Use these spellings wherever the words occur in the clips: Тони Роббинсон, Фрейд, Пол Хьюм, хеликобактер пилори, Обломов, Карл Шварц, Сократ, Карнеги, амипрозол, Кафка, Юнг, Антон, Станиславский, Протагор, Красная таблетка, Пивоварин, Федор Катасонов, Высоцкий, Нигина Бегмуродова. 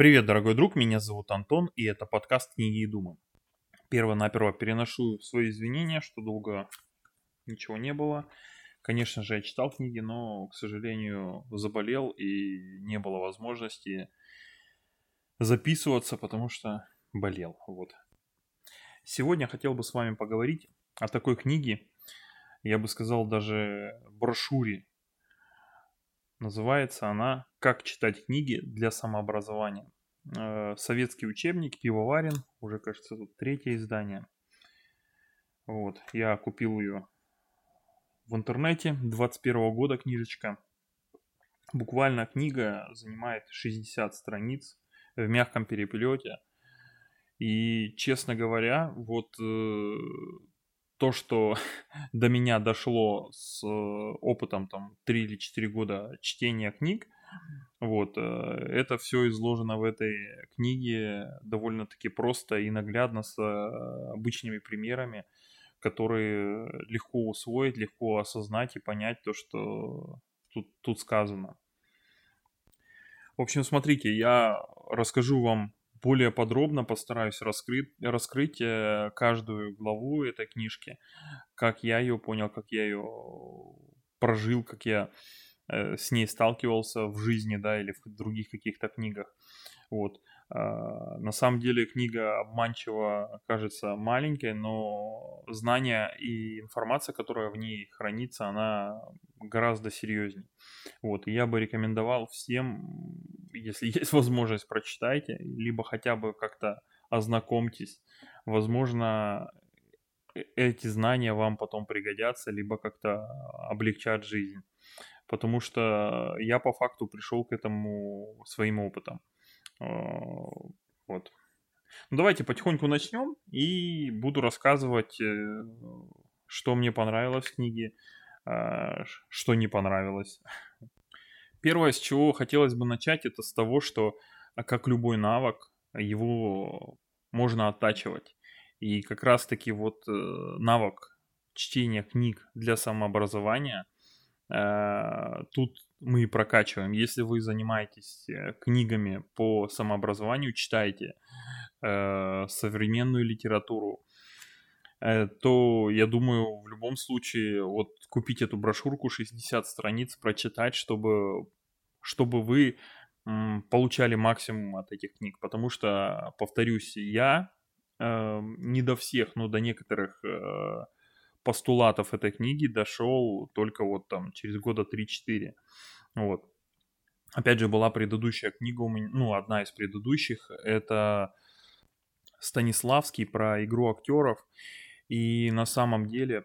Привет, дорогой друг, меня зовут Антон, и это подкаст «Книги и думы». Первонаперво переношу свои извинения, что долго ничего не было. Конечно же, я читал книги, но, к сожалению, заболел, и не было возможности записываться, потому что болел. Вот. Сегодня хотел бы с вами поговорить о такой книге, я бы сказал, даже брошюре. Называется она «Как читать книги для самообразования». Советский учебник, Пивоварин, уже, кажется, тут третье издание. Вот, я купил ее в интернете, 21 года книжечка. Буквально книга занимает 60 страниц в мягком переплете. И, честно говоря, вот то, что до меня дошло с опытом там 3 или 4 года чтения книг, вот, это все изложено в этой книге довольно-таки просто и наглядно с обычными примерами, которые легко усвоить, легко осознать и понять то, что тут сказано. В общем, смотрите, я расскажу вам более подробно, постараюсь раскрыть каждую главу этой книжки, как я ее понял, как я ее прожил, как я с ней сталкивался в жизни, да, или в других каких-то книгах. Вот. На самом деле книга обманчиво кажется маленькой, но знания и информация, которая в ней хранится, она гораздо серьезнее. Вот. И я бы рекомендовал всем, если есть возможность, прочитайте, либо хотя бы как-то ознакомьтесь. Возможно, эти знания вам потом пригодятся, либо как-то облегчат жизнь. Потому что я по факту пришел к этому своим опытом. Вот. Ну, давайте потихоньку начнем и буду рассказывать, что мне понравилось в книге, что не понравилось. Первое, с чего хотелось бы начать, это с того, что, как любой навык, его можно оттачивать. И как раз-таки вот навык чтения книг для самообразования тут мы и прокачиваем. Если вы занимаетесь книгами по самообразованию, читаете современную литературу, то, я думаю, в любом случае вот купить эту брошюрку, 60 страниц, прочитать, чтобы вы получали максимум от этих книг. Потому что, повторюсь, я не до всех, но до некоторых постулатов этой книги дошел только вот там через года 3-4. Вот. Опять же, была предыдущая книга у меня, ну, одна из предыдущих, это Станиславский про игру актеров. И на самом деле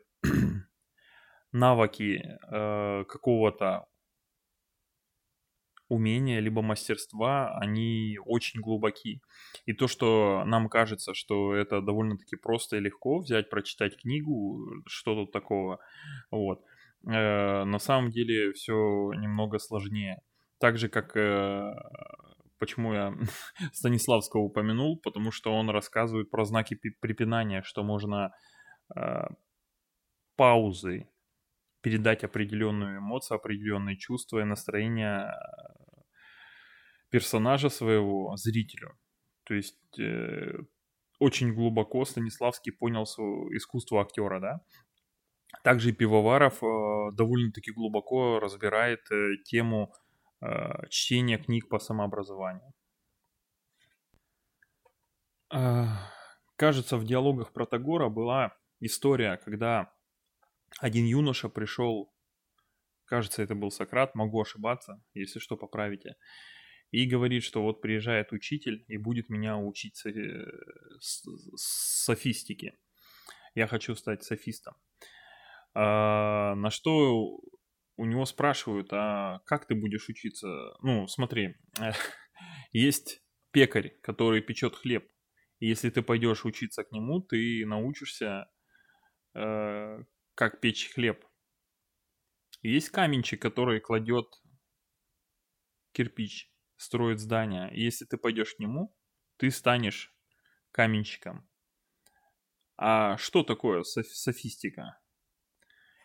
навыки какого-то умения, либо мастерства, они очень глубоки. И то, что нам кажется, что это довольно-таки просто и легко взять, прочитать книгу, что тут такого, вот. На самом деле все немного сложнее. Так же, как почему я Станиславского упомянул, потому что он рассказывает про знаки препинания, что можно паузы передать определенную эмоцию, определенные чувства и настроение персонажа своего зрителю. То есть очень глубоко Станиславский понял искусство актера, да. Также Пивоваров довольно-таки глубоко разбирает тему чтения книг по самообразованию. Кажется, в диалогах Протагора была история, когда один юноша пришел, кажется, это был Сократ, могу ошибаться, если что, поправите, и говорит, что вот приезжает учитель и будет меня учить софистике. Я хочу стать софистом. На что у него спрашивают, а как ты будешь учиться? Ну, смотри, есть пекарь, который печет хлеб. Если ты пойдешь учиться к нему, ты научишься как печь хлеб. Есть каменщик, который кладет кирпич, строит здание. И если ты пойдешь к нему, ты станешь каменщиком. А что такое софистика?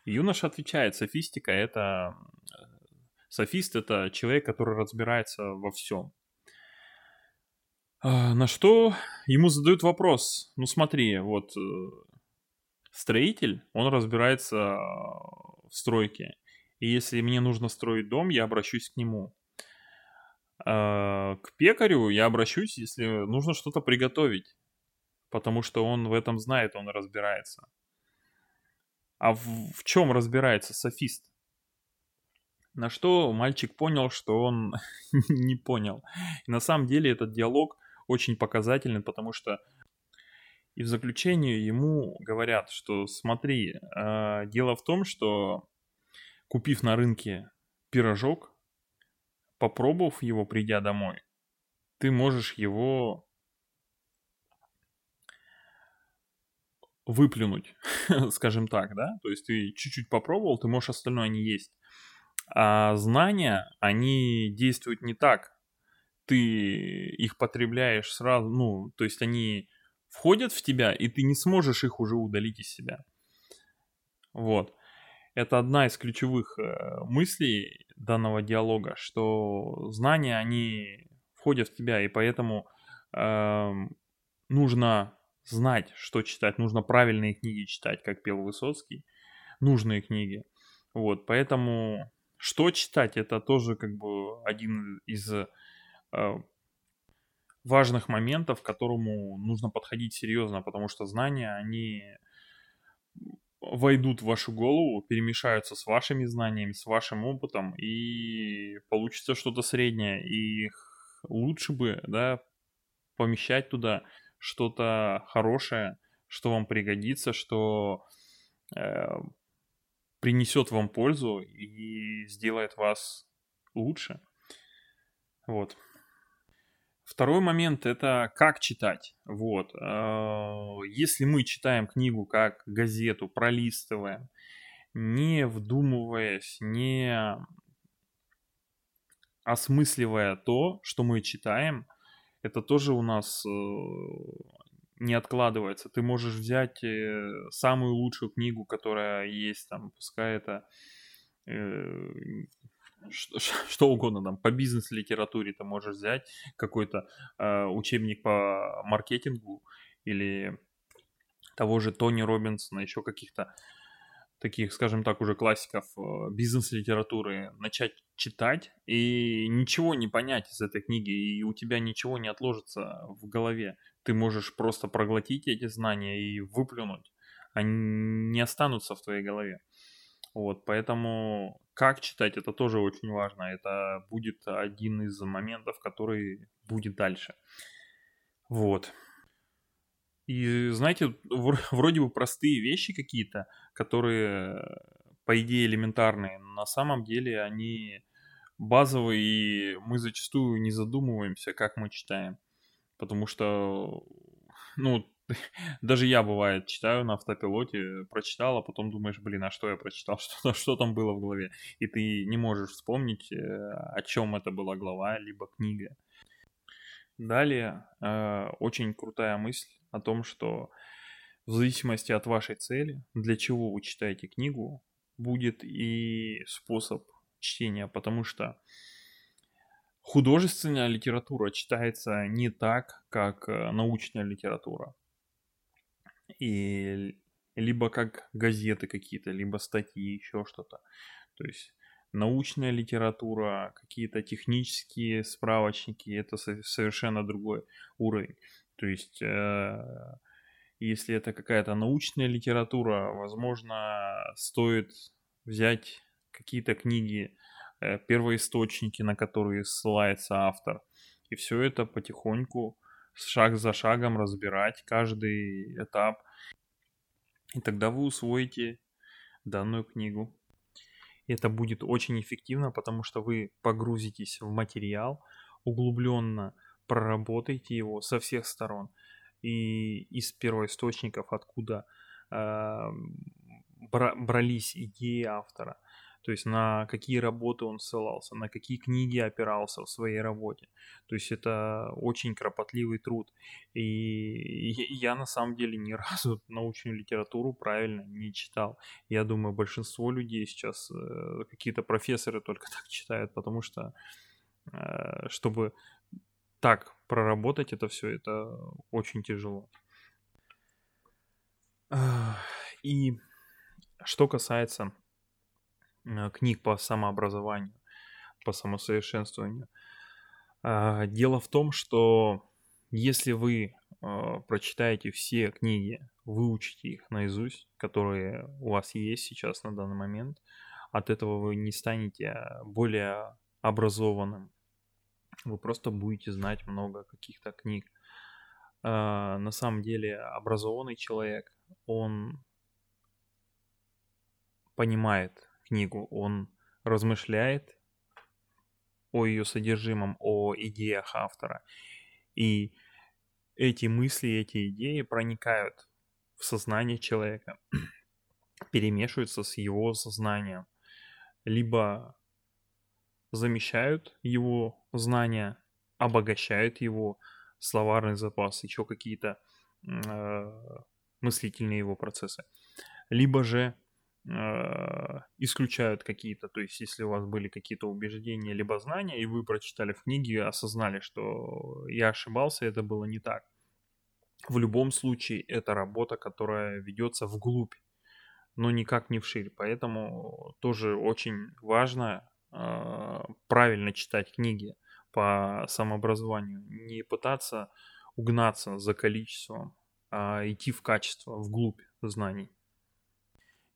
Юноша отвечает, софист — это человек, который разбирается во всем. На что ему задают вопрос. Ну смотри, вот строитель, он разбирается в стройке. И если мне нужно строить дом, я обращусь к нему. К пекарю я обращусь, если нужно что-то приготовить. Потому что он в этом знает, он разбирается. А в чем разбирается софист? На что мальчик понял, что он не понял. И на самом деле этот диалог очень показательный, потому что и в заключение ему говорят, что смотри, дело в том, что купив на рынке пирожок, попробовав его, придя домой, ты можешь его выплюнуть, скажем так, да? То есть ты чуть-чуть попробовал, ты можешь остальное не есть. А знания, они действуют не так. Ты их потребляешь сразу, ну, то есть они входят в тебя, и ты не сможешь их уже удалить из себя. Вот. Это одна из ключевых мыслей данного диалога, что знания, они входят в тебя, и поэтому нужно знать, что читать, нужно правильные книги читать, как пел Высоцкий, нужные книги. Вот, поэтому... Что читать, это тоже как бы один из важных моментов, к которому нужно подходить серьезно, потому что знания, они войдут в вашу голову, перемешаются с вашими знаниями, с вашим опытом, и получится что-то среднее, и лучше бы, да, помещать туда что-то хорошее, что вам пригодится, что... принесет вам пользу и сделает вас лучше. Вот. Второй момент — это как читать. Вот. Если мы читаем книгу как газету, пролистываем, не вдумываясь, не осмысливая то, что мы читаем, это тоже у нас не откладывается. Ты можешь взять самую лучшую книгу, которая есть, там, пускай это что угодно, там, по бизнес-литературе ты можешь взять какой-то учебник по маркетингу или того же Тони Роббинсона, еще каких-то таких, скажем так, уже классиков бизнес-литературы, начать читать и ничего не понять из этой книги, и у тебя ничего не отложится в голове. Ты можешь просто проглотить эти знания и выплюнуть. Они не останутся в твоей голове. Вот, поэтому как читать, это тоже очень важно. Это будет один из моментов, который будет дальше. Вот. И, знаете, вроде бы простые вещи какие-то, которые, по идее, элементарные, но на самом деле они базовые, и мы зачастую не задумываемся, как мы читаем. Потому что, ну, даже я, бывает, читаю на автопилоте, прочитал, а потом думаешь, блин, а что я прочитал, что там было в голове? И ты не можешь вспомнить, о чем это была глава, либо книга. Далее, очень крутая мысль о том, что в зависимости от вашей цели, для чего вы читаете книгу, будет и способ чтения, потому что художественная литература читается не так, как научная литература, и либо как газеты какие-то, либо статьи, еще что-то. То есть научная литература, какие-то технические справочники, это совершенно другой уровень. То есть, если это какая-то научная литература, возможно, стоит взять какие-то книги, первоисточники, на которые ссылается автор. И все это потихоньку, шаг за шагом разбирать, каждый этап. И тогда вы усвоите данную книгу. Это будет очень эффективно, потому что вы погрузитесь в материал, углубленно проработаете его со всех сторон. И из первоисточников, откуда брались идеи автора, то есть на какие работы он ссылался, на какие книги опирался в своей работе. То есть это очень кропотливый труд. И я на самом деле ни разу научную литературу правильно не читал. Я думаю, большинство людей сейчас, какие-то профессоры только так читают, потому что, чтобы так проработать это все, это очень тяжело. И что касается книг по самообразованию, по самосовершенствованию, дело в том, что если вы прочитаете все книги, выучите их наизусть, которые у вас есть сейчас на данный момент, от этого вы не станете более образованным. Вы просто будете знать много каких-то книг. На самом деле образованный человек, он понимает книгу, он размышляет о ее содержимом, о идеях автора. И эти мысли, эти идеи проникают в сознание человека, перемешиваются с его сознанием, либо замещают его знания, обогащают его словарный запас, еще какие-то мыслительные его процессы, либо же исключают какие-то, то есть если у вас были какие-то убеждения либо знания, и вы прочитали в книге и осознали, что я ошибался, это было не так. В любом случае это работа, которая ведется вглубь, но никак не вширь, поэтому тоже очень важно правильно читать книги по самообразованию, не пытаться угнаться за количеством, а идти в качество, вглубь знаний.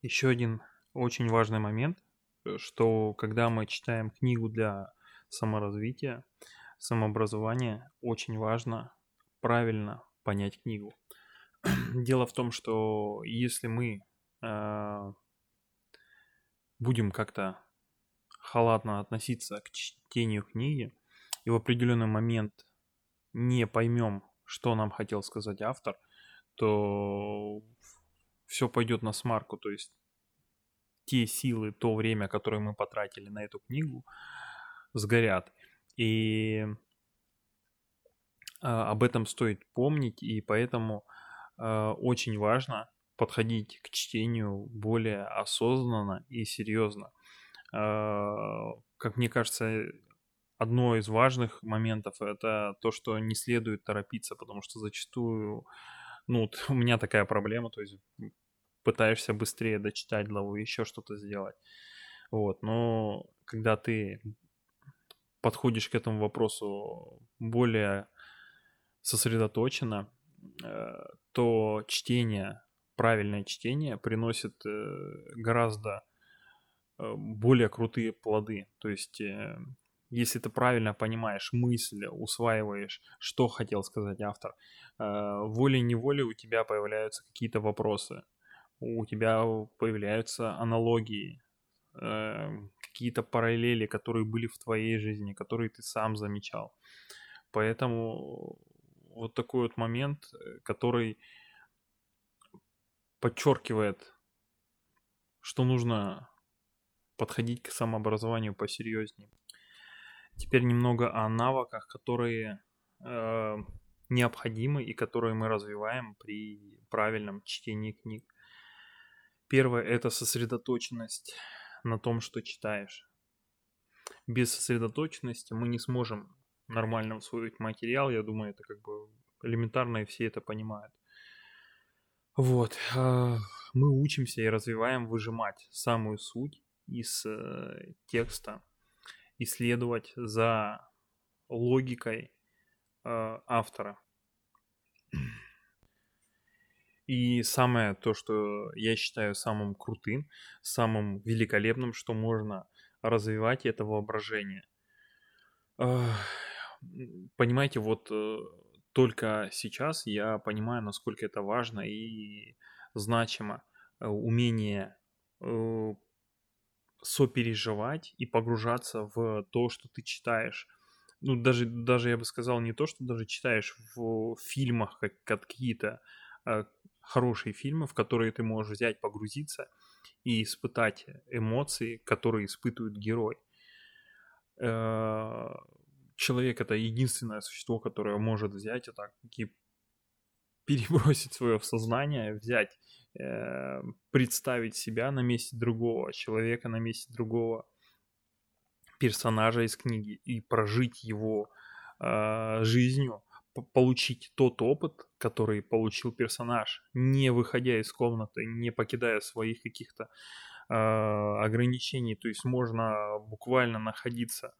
Еще один очень важный момент, что когда мы читаем книгу для саморазвития, самообразования, очень важно правильно понять книгу. Дело в том, что если мы будем как-то халатно относиться к чтению книги и в определенный момент не поймем, что нам хотел сказать автор, то все пойдет на смарку, то есть те силы, то время, которое мы потратили на эту книгу, сгорят. И об этом стоит помнить, и поэтому очень важно подходить к чтению более осознанно и серьезно. Как мне кажется, одно из важных моментов — это то, что не следует торопиться, потому что зачастую, у меня такая проблема, то есть пытаешься быстрее дочитать главу, еще что-то сделать. Вот, но когда ты подходишь к этому вопросу более сосредоточенно, то чтение, правильное чтение приносит гораздо более крутые плоды. То есть если ты правильно понимаешь мысль, усваиваешь, что хотел сказать автор, волей-неволей у тебя появляются какие-то вопросы, у тебя появляются аналогии, какие-то параллели, которые были в твоей жизни, которые ты сам замечал. Поэтому вот такой вот момент, который подчеркивает, что нужно подходить к самообразованию посерьезнее. Теперь немного о навыках, которые необходимы и которые мы развиваем при правильном чтении книг. Первое — это сосредоточенность на том, что читаешь. Без сосредоточенности мы не сможем нормально усвоить материал. Я думаю, это как бы элементарно, и все это понимают. Вот. Мы учимся и развиваем выжимать самую суть из текста, исследовать за логикой автора. И самое то, что я считаю самым крутым, самым великолепным, что можно развивать, это воображение. Понимаете, вот только сейчас я понимаю, насколько это важно и значимо, умение сопереживать и погружаться в то, что ты читаешь. Даже я бы сказал, не то, что даже читаешь в фильмах, как какие-то хорошие фильмы, в которые ты можешь взять, погрузиться и испытать эмоции, которые испытывает герой. Человек — это единственное существо, которое может взять это и перебросить свое сознание, взять, представить себя на месте другого человека, на месте другого персонажа из книги и прожить его жизнью получить тот опыт, который получил персонаж, не выходя из комнаты, не покидая своих каких-то ограничений. То есть можно буквально находиться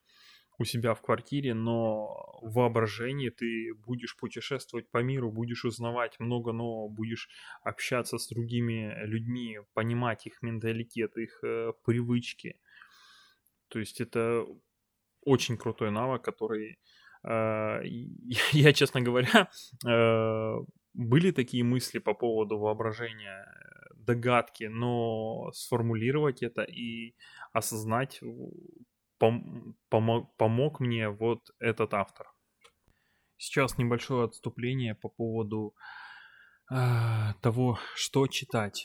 у себя в квартире, но в воображении ты будешь путешествовать по миру, будешь узнавать много нового, будешь общаться с другими людьми, понимать их менталитет, их привычки. То есть это очень крутой навык, который, я, честно говоря, были такие мысли по поводу воображения, догадки, но сформулировать это и осознать помог мне вот этот автор. Сейчас небольшое отступление по поводу того, что читать.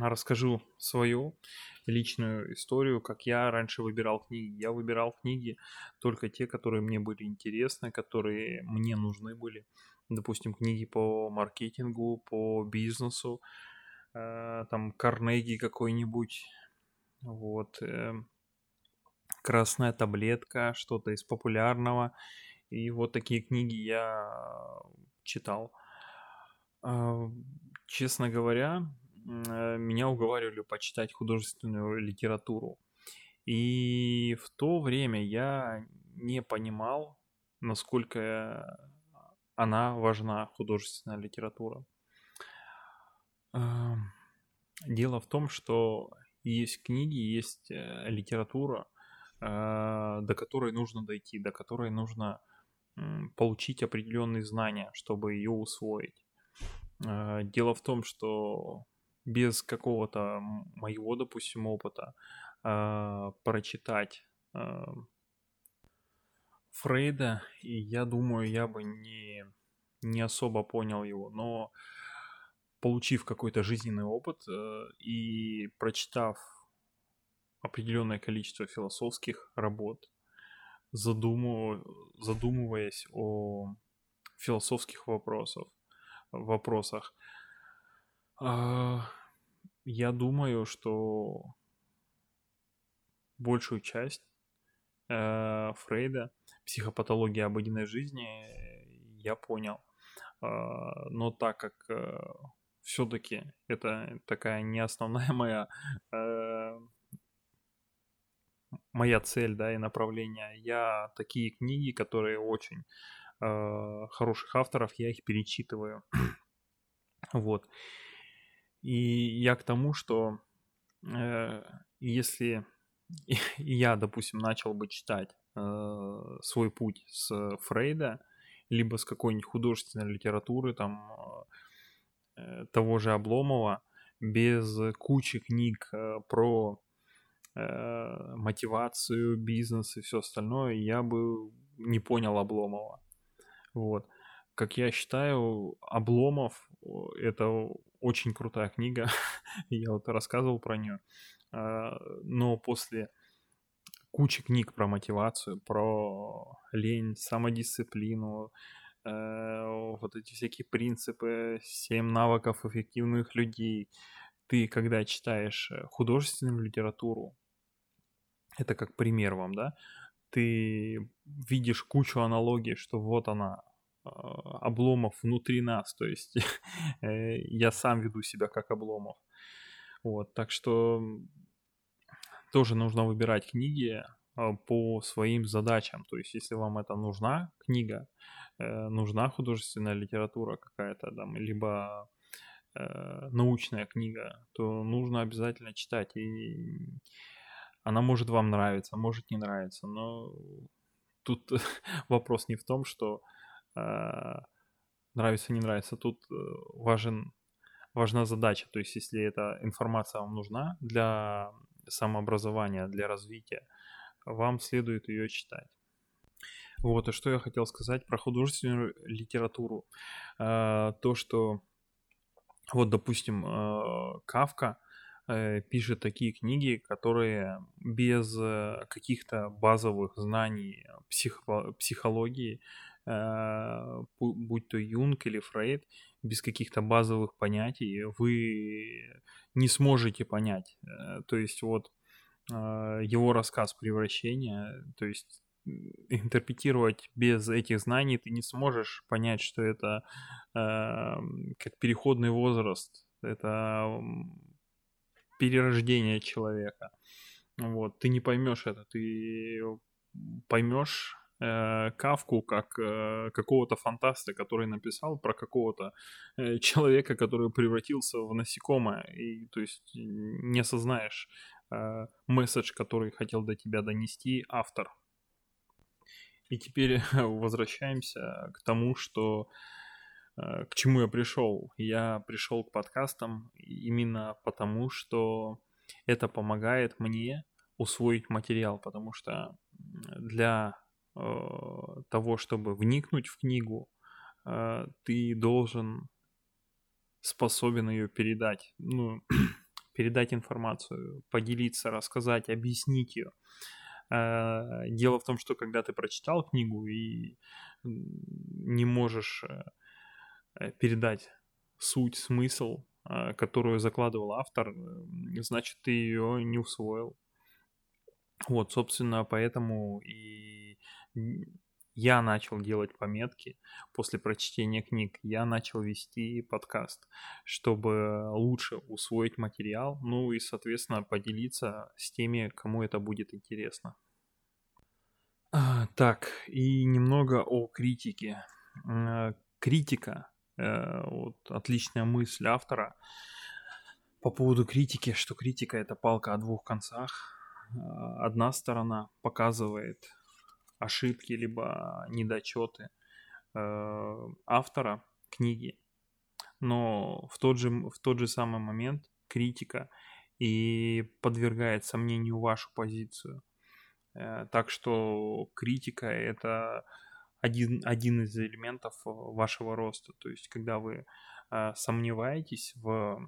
Расскажу свою личную историю, как я раньше выбирал книги. Я выбирал книги только те, которые мне были интересны, которые мне нужны были. Допустим, книги по маркетингу, по бизнесу, там Карнеги какой-нибудь, вот, «Красная таблетка», что-то из популярного. И вот такие книги я читал. Честно говоря, меня уговаривали почитать художественную литературу. И в то время я не понимал, насколько она важна, художественная литература. Дело в том, что есть книги, есть литература, до которой нужно дойти, до которой нужно получить определенные знания, чтобы ее усвоить. Дело в том, что без какого-то моего, допустим, опыта прочитать Фрейда, и я думаю, я бы не особо понял его, но получив какой-то жизненный опыт и прочитав определенное количество философских работ, задумываясь о философских вопросах, я думаю, что большую часть Фрейда, «Психопатология обыденной жизни», я понял. Но так как все-таки это такая не основная моя цель, да, и направление, я такие книги, которые очень хороших авторов, я их перечитываю. Вот. И я к тому, что если я, допустим, начал бы читать свой путь с Фрейда, либо с какой-нибудь художественной литературы, там, того же Обломова, без кучи книг про мотивацию, бизнес и все остальное, я бы не понял Обломова. Вот. Как я считаю, Обломов — это очень крутая книга, я вот рассказывал про нее, но после кучи книг про мотивацию, про лень, самодисциплину, вот эти всякие принципы, 7 навыков эффективных людей, ты, когда читаешь художественную литературу, это как пример вам, да, ты видишь кучу аналогий, что вот она, Обломов внутри нас, то есть я сам веду себя как Обломов. Вот, так что тоже нужно выбирать книги по своим задачам, то есть если вам это нужна книга, нужна художественная литература какая-то там, либо научная книга, то нужно обязательно читать, и она может вам нравиться, может не нравиться, но тут вопрос не в том, что нравится, не нравится, тут важна задача, то есть если эта информация вам нужна для самообразования, для развития, вам следует ее читать. Вот, и что я хотел сказать про художественную литературу. То, что вот, допустим, Кафка пишет такие книги, которые без каких-то базовых знаний психологии, будь то Юнг или Фрейд, без каких-то базовых понятий вы не сможете понять. То есть вот его рассказ «Превращение», то есть интерпретировать без этих знаний, ты не сможешь понять, что это как переходный возраст, это перерождение человека. Вот, ты не поймешь это, ты поймешь Кафку как какого-то фантаста, который написал про какого-то человека, который превратился в насекомое, и то есть не осознаешь месседж, который хотел до тебя донести автор. И теперь возвращаемся к тому, что к чему я пришел. Я пришел к подкастам именно потому, что это помогает мне усвоить материал, потому что для того, чтобы вникнуть в книгу, ты должен способен ее передать, ну, передать информацию, поделиться, рассказать, объяснить ее. Дело в том, что когда ты прочитал книгу и не можешь передать суть, смысл, которую закладывал автор, значит, ты ее не усвоил. Вот, собственно, поэтому и я начал делать пометки после прочтения книг. Я начал вести подкаст, чтобы лучше усвоить материал, ну и, соответственно, поделиться с теми, кому это будет интересно. Так, и немного о критике. Критика, вот отличная мысль автора по поводу критики, что критика — это палка о двух концах. Одна сторона показывает ошибки либо недочеты автора книги, но в тот же самый момент критика и подвергает сомнению вашу позицию. Так что критика — это один из элементов вашего роста. То есть когда вы сомневаетесь в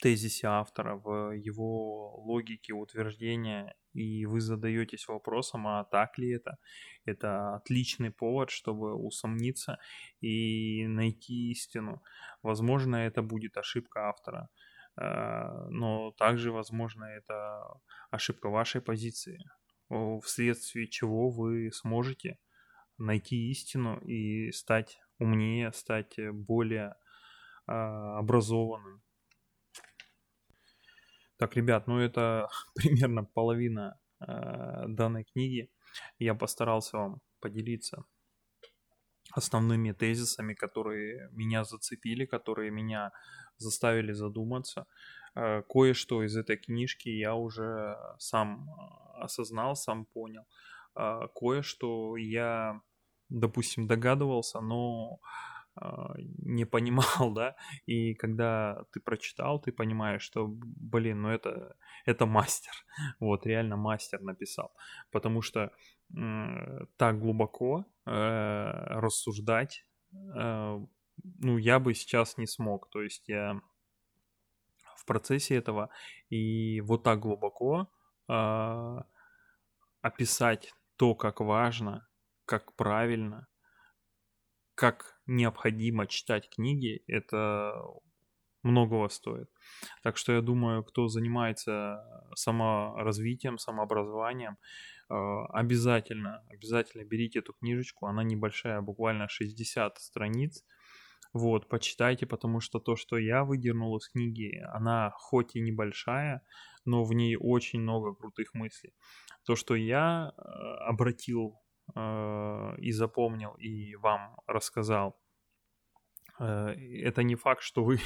тезисе автора, в его логике утверждения, и вы задаетесь вопросом, а так ли это? Это отличный повод, чтобы усомниться и найти истину. Возможно, это будет ошибка автора, но также, возможно, это ошибка вашей позиции, вследствие чего вы сможете найти истину и стать умнее, стать более образованным. Так, ребят, ну это примерно половина данной книги. Я постарался вам поделиться основными тезисами, которые меня зацепили, которые меня заставили задуматься. Кое-что из этой книжки я уже сам осознал, сам понял. Кое-что я, допустим, догадывался, но не понимал, да, и когда ты прочитал, ты понимаешь, что, блин, ну это мастер, вот, реально мастер написал, потому что так глубоко рассуждать, ну, я бы сейчас не смог, то есть я в процессе этого, и вот так глубоко описать то, как важно, как правильно, как необходимо читать книги, это многого стоит. Так что я думаю, кто занимается саморазвитием, самообразованием, обязательно берите эту книжечку. Она небольшая, буквально 60 страниц. Вот, почитайте, потому что то, что я выдернул из книги, она хоть и небольшая, но в ней очень много крутых мыслей. То, что я обратил и запомнил, и вам рассказал, это не факт, что вы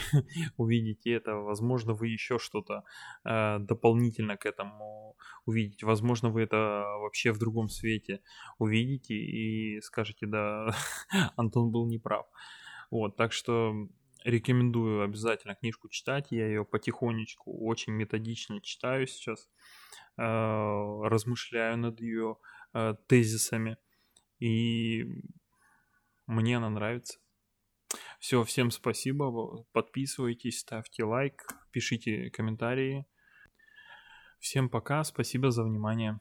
увидите это. Возможно, вы еще что-то дополнительно к этому увидите. Возможно, вы это вообще в другом свете увидите и скажете, да, Антон был неправ. Вот, так что рекомендую обязательно книжку читать. Я ее потихонечку, очень методично читаю сейчас, размышляю над ее тезисами, и мне она нравится. Все, всем спасибо, подписывайтесь, ставьте лайк, пишите комментарии. Всем пока, спасибо за внимание.